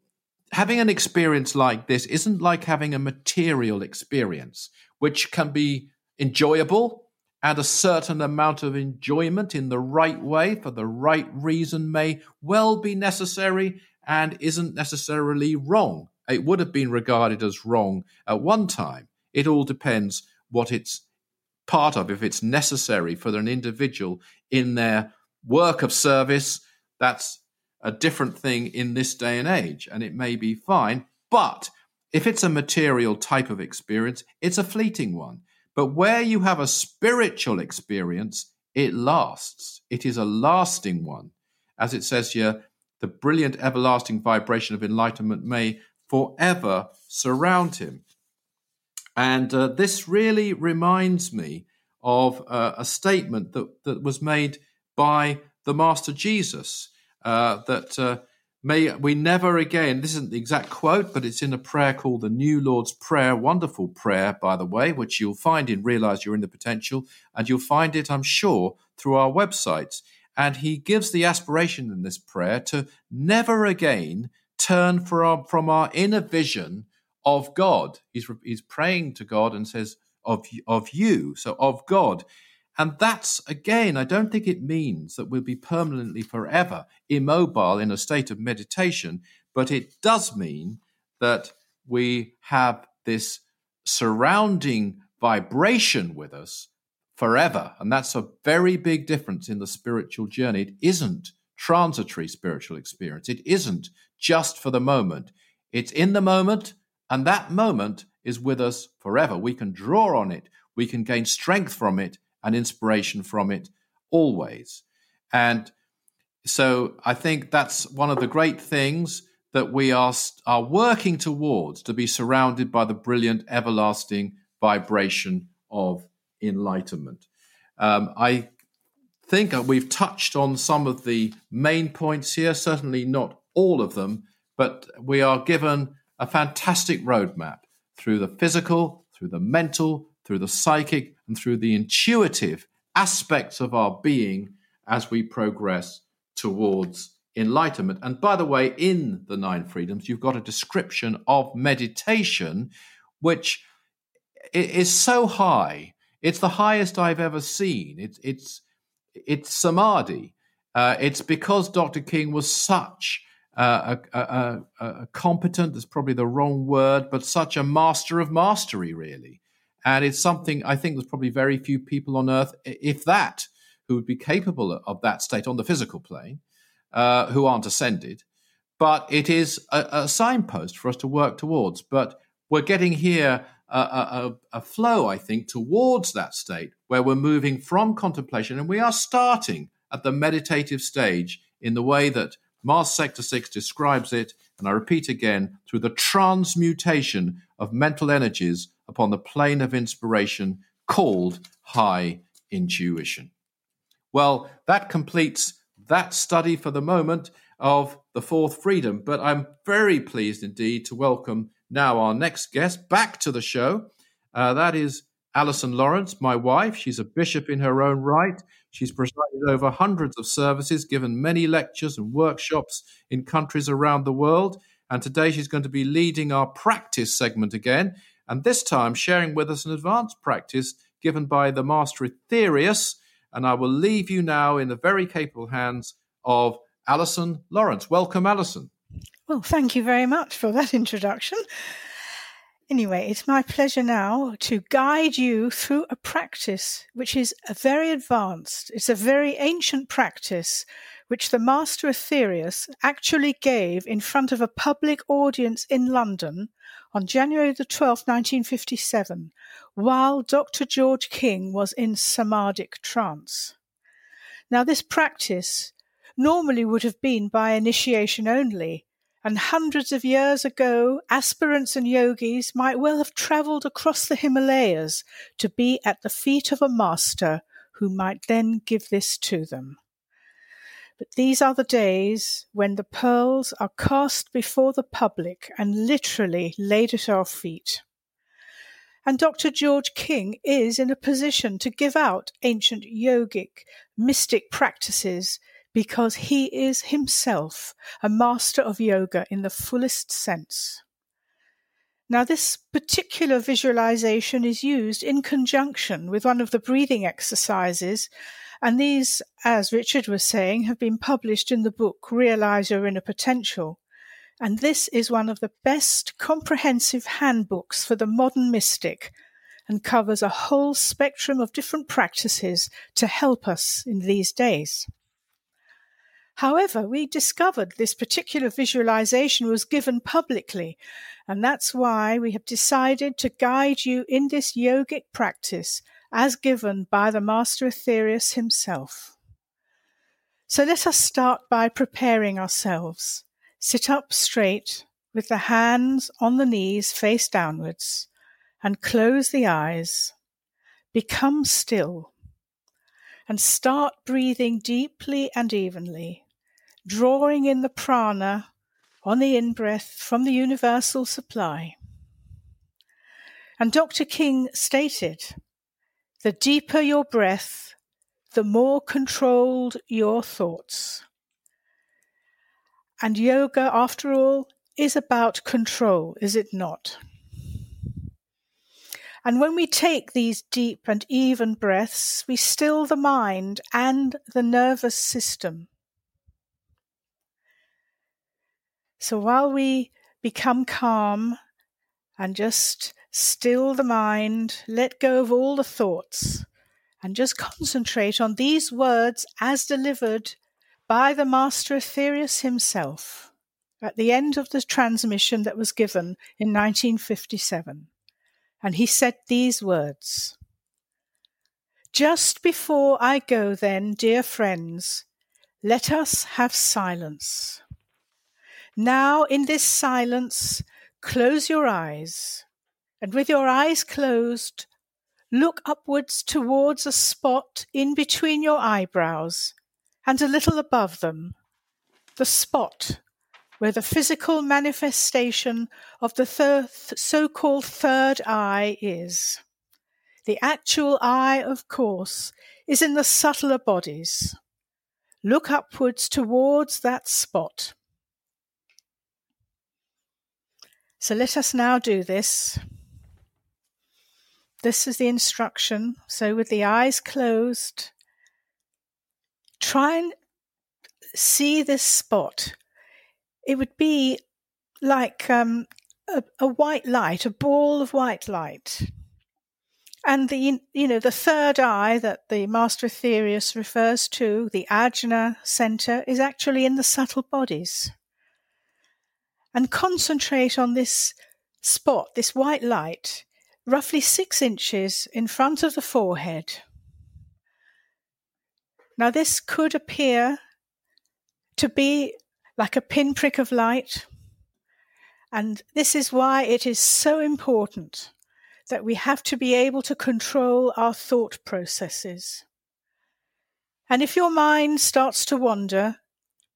having an experience like this isn't like having a material experience, which can be enjoyable, and a certain amount of enjoyment in the right way for the right reason may well be necessary and isn't necessarily wrong. It would have been regarded as wrong at one time. It all depends what it's part of, if it's necessary for an individual in their work of service. That's a different thing in this day and age, and it may be fine. But if it's a material type of experience, it's a fleeting one. But where you have a spiritual experience, it lasts. It is a lasting one. As it says here, the brilliant everlasting vibration of enlightenment may forever surround him. And uh, this really reminds me of uh, a statement that, that was made by the Master Jesus, uh, that uh, may we never again, this isn't the exact quote, but it's in a prayer called the New Lord's Prayer, wonderful prayer, by the way, which you'll find in Realize You're in the Potential, and you'll find it, I'm sure, through our websites. And he gives the aspiration in this prayer to never again turn for our, from our inner vision of God. He's, he's praying to God and says, of, of you, so of God. And that's, again, I don't think it means that we'll be permanently forever immobile in a state of meditation, but it does mean that we have this surrounding vibration with us forever. And that's a very big difference in the spiritual journey. It isn't transitory spiritual experience. It isn't just for the moment. It's in the moment, and that moment is with us forever. We can draw on it. We can gain strength from it and inspiration from it always. And so I think that's one of the great things that we are, are working towards, to be surrounded by the brilliant, everlasting vibration of enlightenment. Um, I think we've touched on some of the main points here, certainly not all of them, but we are given a fantastic roadmap through the physical, through the mental, through the psychic, and through the intuitive aspects of our being as we progress towards enlightenment. And by the way, in the Nine Freedoms, you've got a description of meditation, which is so high. It's the highest I've ever seen. It's it's it's samadhi. Uh, it's because Doctor King was such uh, a, a, a competent, that's probably the wrong word, but such a master of mastery, really. And it's something I think there's probably very few people on earth, if that, who would be capable of that state on the physical plane, uh, who aren't ascended. But it is a, a signpost for us to work towards. But we're getting here a, a, a flow, I think, towards that state where we're moving from contemplation. And we are starting at the meditative stage in the way that Mars Sector six describes it, and I repeat again, through the transmutation of mental energies upon the plane of inspiration called high intuition. Well, that completes that study for the moment of the fourth freedom, but I'm very pleased indeed to welcome now our next guest back to the show. Uh, that is Alyson Lawrence, my wife. She's a bishop in her own right. She's presided over hundreds of services, given many lectures and workshops in countries around the world. And today she's going to be leading our practice segment again, and this time sharing with us an advanced practice given by the Master Aetherius. And I will leave you now in the very capable hands of Alyson Lawrence. Welcome, Alyson. Well, thank you very much for that introduction. Anyway, it's my pleasure now to guide you through a practice which is a very advanced. It's a very ancient practice which the Master Aetherius actually gave in front of a public audience in London on January the twelfth, nineteen fifty-seven, while Doctor George King was in samadhic trance. Now, this practice normally would have been by initiation only, and hundreds of years ago, aspirants and yogis might well have travelled across the Himalayas to be at the feet of a master who might then give this to them. But these are the days when the pearls are cast before the public and literally laid at our feet. And Doctor George King is in a position to give out ancient yogic, mystic practices, because he is himself a master of yoga in the fullest sense. Now, this particular visualization is used in conjunction with one of the breathing exercises, and these, as Richard was saying, have been published in the book Realize Your Inner Potential. And this is one of the best comprehensive handbooks for the modern mystic, and covers a whole spectrum of different practices to help us in these days. However, we discovered this particular visualization was given publicly, and that's why we have decided to guide you in this yogic practice as given by the Master Aetherius himself. So let us start by preparing ourselves. Sit up straight with the hands on the knees face downwards and close the eyes. Become still and start breathing deeply and evenly, drawing in the prana on the in-breath from the universal supply. And Doctor King stated, "The deeper your breath, the more controlled your thoughts." And yoga, after all, is about control, is it not? And when we take these deep and even breaths, we still the mind and the nervous system. So while we become calm and just still the mind, let go of all the thoughts, and just concentrate on these words as delivered by the Master Aetherius himself at the end of the transmission that was given in nineteen fifty-seven. And he said these words, "Just before I go then, dear friends, let us have silence. Now in this silence, close your eyes, and with your eyes closed, look upwards towards a spot in between your eyebrows and a little above them, the spot where the physical manifestation of the thir- so-called third eye is. The actual eye, of course, is in the subtler bodies. Look upwards towards that spot." So let us now do this. This is the instruction. So with the eyes closed, try and see this spot. It would be like um, a, a white light, a ball of white light. And the you know the third eye that the Master Aetherius refers to, the ajna center, is actually in the subtle bodies. And concentrate on this spot, this white light, roughly six inches in front of the forehead. Now this could appear to be like a pinprick of light, and this is why it is so important that we have to be able to control our thought processes. And if your mind starts to wander,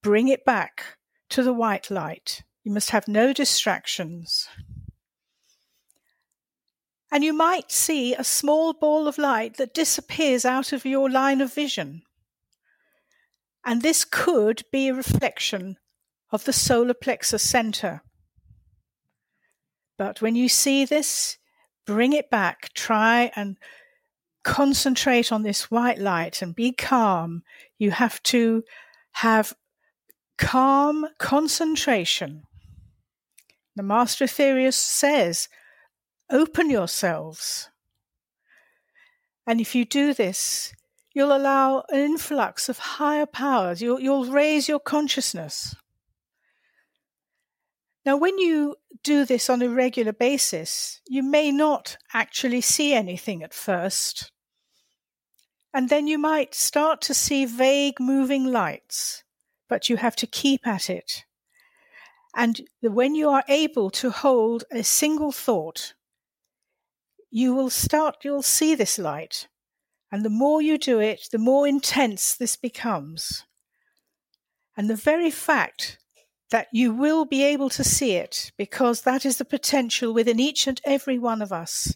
bring it back to the white light. You must have no distractions. And you might see a small ball of light that disappears out of your line of vision. And this could be a reflection of the solar plexus center. But when you see this, bring it back. Try and concentrate on this white light and be calm. You have to have calm concentration. The Master Aetherius says, "Open yourselves." And if you do this, you'll allow an influx of higher powers. You'll, you'll raise your consciousness. Now, when you do this on a regular basis, you may not actually see anything at first. And then you might start to see vague moving lights, but you have to keep at it. And when you are able to hold a single thought, you will start, you'll see this light. And the more you do it, the more intense this becomes. And the very fact that you will be able to see it, because that is the potential within each and every one of us,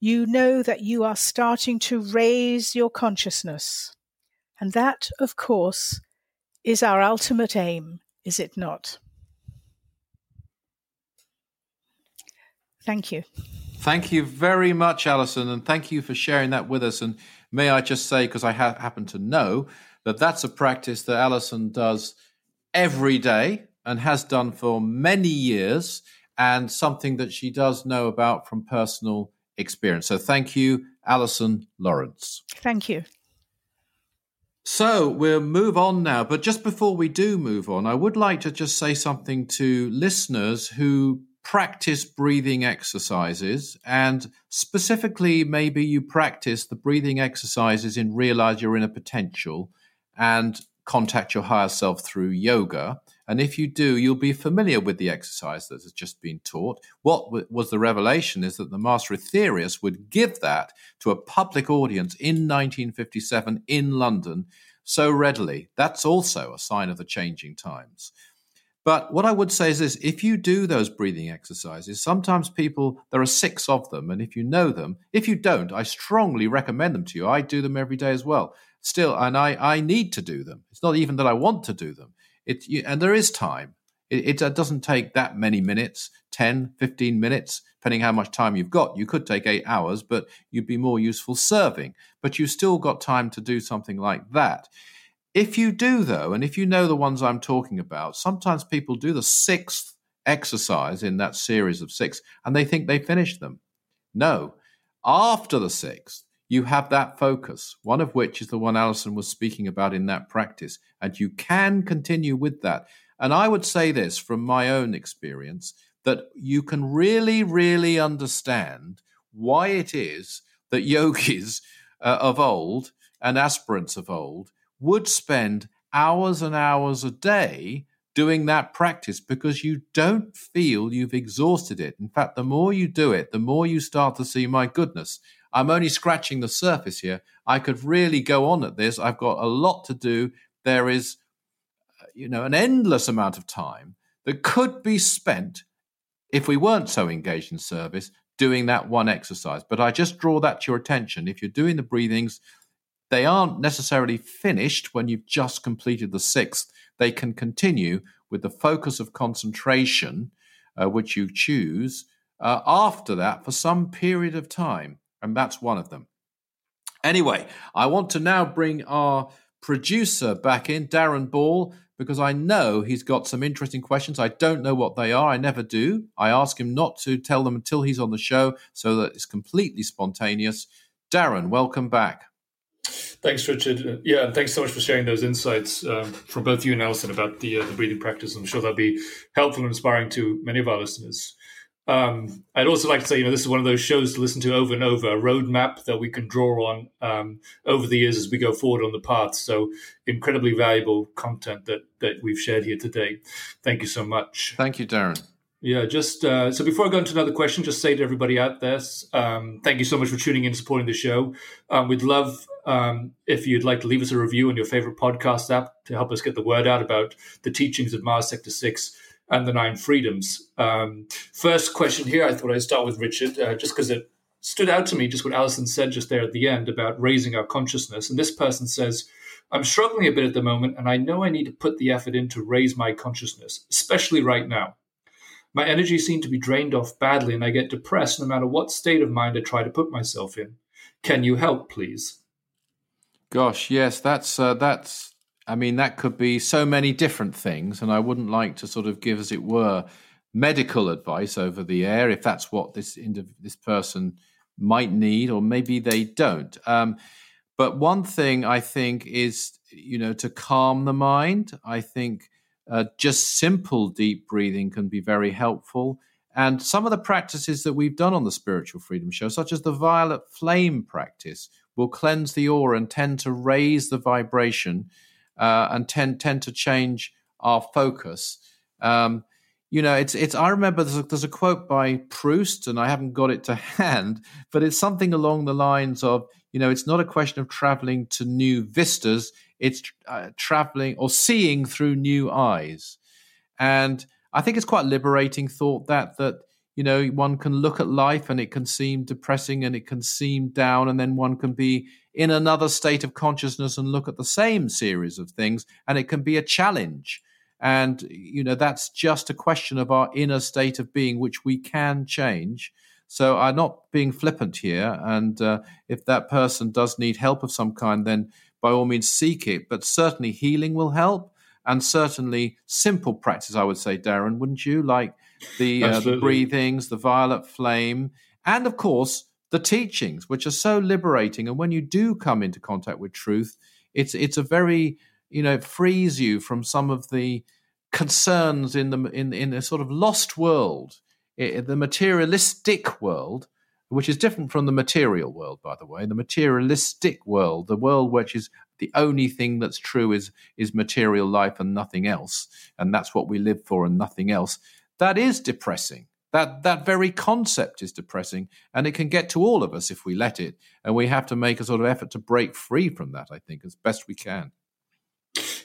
you know that you are starting to raise your consciousness. And that, of course, is our ultimate aim, is it not? Thank you. Thank you very much, Alyson, and thank you for sharing that with us. And may I just say, because I ha- happen to know, that that's a practice that Alyson does every day and has done for many years, and something that she does know about from personal experience. So thank you, Alyson Lawrence. Thank you. So we'll move on now. But just before we do move on, I would like to just say something to listeners who practice breathing exercises, and specifically maybe you practice the breathing exercises and realize your inner potential and contact your higher self through yoga. And if you do, you'll be familiar with the exercise that has just been taught. What was the revelation is that the Master Aetherius would give that to a public audience in nineteen fifty-seven in London so readily. That's also a sign of the changing times. But what I would say is this, if you do those breathing exercises, sometimes people, there are six of them, and if you know them, if you don't, I strongly recommend them to you. I do them every day as well. Still, and I, I need to do them. It's not even that I want to do them. It you, And there is time. It, it doesn't take that many minutes, ten, fifteen minutes, depending how much time you've got. You could take eight hours, but you'd be more useful serving. But you've still got time to do something like that. If you do, though, and if you know the ones I'm talking about, sometimes people do the sixth exercise in that series of six, and they think they finished them. No. After the sixth, you have that focus, one of which is the one Alyson was speaking about in that practice, and you can continue with that. And I would say this from my own experience, that you can really, really understand why it is that yogis uh, of old and aspirants of old would spend hours and hours a day doing that practice, because you don't feel you've exhausted it. In fact, the more you do it, the more you start to see, my goodness, I'm only scratching the surface here. I could really go on at this. I've got a lot to do. There is, you know, an endless amount of time that could be spent, if we weren't so engaged in service, doing that one exercise. But I just draw that to your attention. If you're doing the breathings, they aren't necessarily finished when you've just completed the sixth. They can continue with the focus of concentration, uh, which you choose, uh, after that for some period of time. And that's one of them. Anyway, I want to now bring our producer back in, Darren Ball, because I know he's got some interesting questions. I don't know what they are. I never do. I ask him not to tell them until he's on the show so that it's completely spontaneous. Darren, welcome back. Thanks, Richard. Yeah, and thanks so much for sharing those insights um, from both you and Alyson about the, uh, the breathing practice. I'm sure that'll be helpful and inspiring to many of our listeners. Um, I'd also like to say, you know, this is one of those shows to listen to over and over, a roadmap that we can draw on um, over the years as we go forward on the path. So incredibly valuable content that that we've shared here today. Thank you so much. Thank you, Darren. Yeah, just uh, so before I go into another question, just say to everybody out there, um, thank you so much for tuning in and supporting the show. Um, we'd love um, if you'd like to leave us a review on your favorite podcast app to help us get the word out about the teachings of Mars Sector six and the Nine Freedoms. Um, first question here, I thought I'd start with Richard, uh, just because it stood out to me, just what Alyson said just there at the end about raising our consciousness. And this person says, I'm struggling a bit at the moment, and I know I need to put the effort in to raise my consciousness, especially right now. My energy seems to be drained off badly, and I get depressed no matter what state of mind I try to put myself in. Can you help, please? Gosh, yes, that's uh, that's. I mean, that could be so many different things, and I wouldn't like to sort of give, as it were, medical advice over the air if that's what this indiv- this person might need, or maybe they don't. Um, but one thing I think is, you know, to calm the mind. I think. Uh, just simple deep breathing can be very helpful. And some of the practices that we've done on the Spiritual Freedom Show, such as the violet flame practice, will cleanse the aura and tend to raise the vibration uh, and tend, tend to change our focus. Um, you know, it's it's. I remember there's a, there's a quote by Proust, and I haven't got it to hand, but it's something along the lines of, you know, it's not a question of traveling to new vistas. It's uh, traveling or seeing through new eyes. And I think it's quite a liberating thought that, that, you know, one can look at life and it can seem depressing and it can seem down, and then one can be in another state of consciousness and look at the same series of things, and it can be a challenge. And, you know, that's just a question of our inner state of being, which we can change. So I'm not being flippant here. And uh, if that person does need help of some kind, then by all means, seek it, but certainly healing will help, and certainly simple practice, I would say, Darren, wouldn't you? Like the, uh, the breathings, the violet flame, and, of course, the teachings, which are so liberating. And when you do come into contact with truth, it's it's a very, you know, it frees you from some of the concerns in the in in a sort of lost world, it, the materialistic world, which is different from the material world, by the way. The materialistic world, the world which is the only thing that's true is is material life and nothing else, and that's what we live for and nothing else. That is depressing. That that very concept is depressing, and it can get to all of us if we let it, and we have to make a sort of effort to break free from that, I think, as best we can.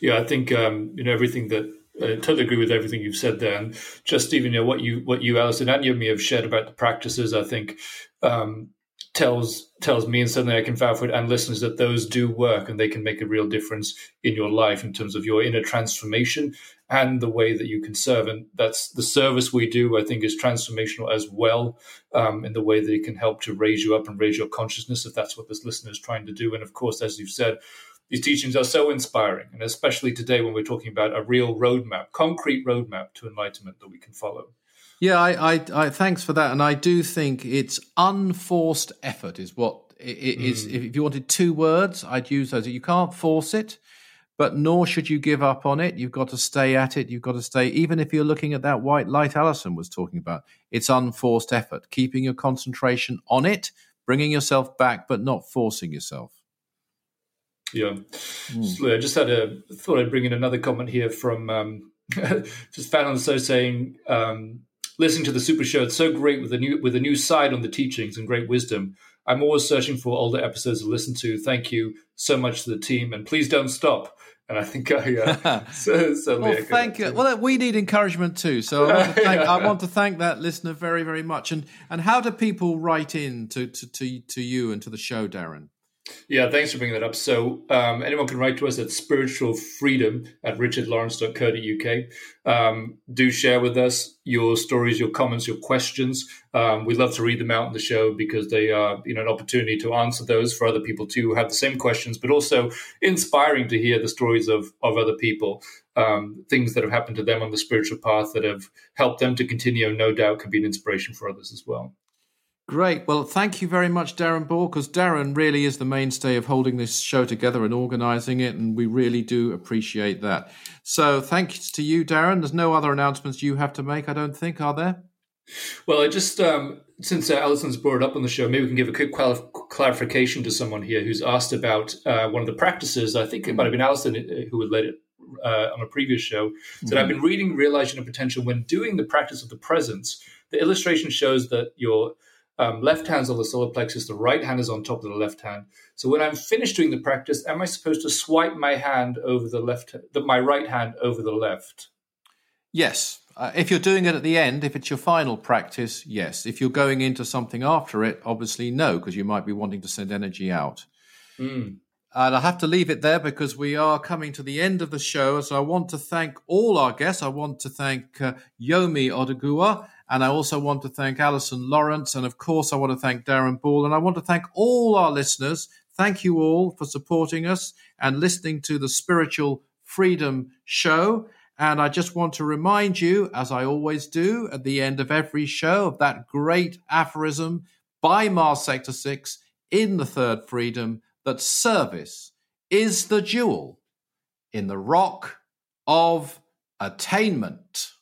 Yeah, I think um, you know everything that I totally agree with everything you've said there, and just even you know, what you what you Alyson and Yomi have shared about the practices, I think um, tells tells me, and certainly I can vouch for it, and listeners, that those do work and they can make a real difference in your life in terms of your inner transformation and the way that you can serve. And that's the service we do, I think, is transformational as well, um, in the way that it can help to raise you up and raise your consciousness, if that's what this listener is trying to do. And of course, as you've said, these teachings are so inspiring, and especially today when we're talking about a real roadmap, concrete roadmap to enlightenment that we can follow. Yeah, I, I, I thanks for that. And I do think it's unforced effort is what it is. Mm. If you wanted two words, I'd use those. You can't force it, but nor should you give up on it. You've got to stay at it. You've got to stay, even if you're looking at that white light Alyson was talking about. It's unforced effort, keeping your concentration on it, bringing yourself back, but not forcing yourself. Yeah. Mm. So I just had a thought I'd bring in another comment here from um, just Fan on So saying, um, listening to the Super Show, it's so great with a new with a new side on the teachings and great wisdom. I'm always searching for older episodes to listen to. Thank you so much to the team, and please don't stop. And I think I uh, so, so well, thank you. Too. Well, we need encouragement too. So I want to thank, yeah. I want to thank that listener very, very much. And and how do people write in to to to, to you and to the show, Darren? Yeah, thanks for bringing that up. So um, anyone can write to us at spiritual freedom at richard lawrence dot co dot uk. Um, do share with us your stories, your comments, your questions. Um, we'd love to read them out on the show because they are, you know, an opportunity to answer those for other people too who have the same questions, but also inspiring to hear the stories of of other people, um, things that have happened to them on the spiritual path that have helped them to continue, and no doubt can be an inspiration for others as well. Great. Well, thank you very much, Darren Ball, because Darren really is the mainstay of holding this show together and organising it, and we really do appreciate that. So thanks to you, Darren. There's no other announcements you have to make, I don't think, are there? Well, I just, um, since uh, Alyson's brought it up on the show, maybe we can give a quick quali- clarification to someone here who's asked about uh, one of the practices. I think it might have been Alyson who had led it uh, on a previous show. Mm-hmm. Said, I've been reading Realization of Potential. When doing the practice of the presence, the illustration shows that your Um, left hand's on the solar plexus, the right hand is on top of the left hand. So when I'm finished doing the practice, am I supposed to swipe my hand over the left, the, my right hand over the left? Yes. Uh, if you're doing it at the end, if it's your final practice, yes. If you're going into something after it, obviously no, because you might be wanting to send energy out. Mm. And I have to leave it there because we are coming to the end of the show. So I want to thank all our guests. I want to thank uh, Yomi Oduguwa, and I also want to thank Alyson Lawrence. And, of course, I want to thank Darren Ball. And I want to thank all our listeners. Thank you all for supporting us and listening to the Spiritual Freedom Show. And I just want to remind you, as I always do, at the end of every show, of that great aphorism by Mars Sector six in the Third Freedom, that service is the jewel in the rock of attainment.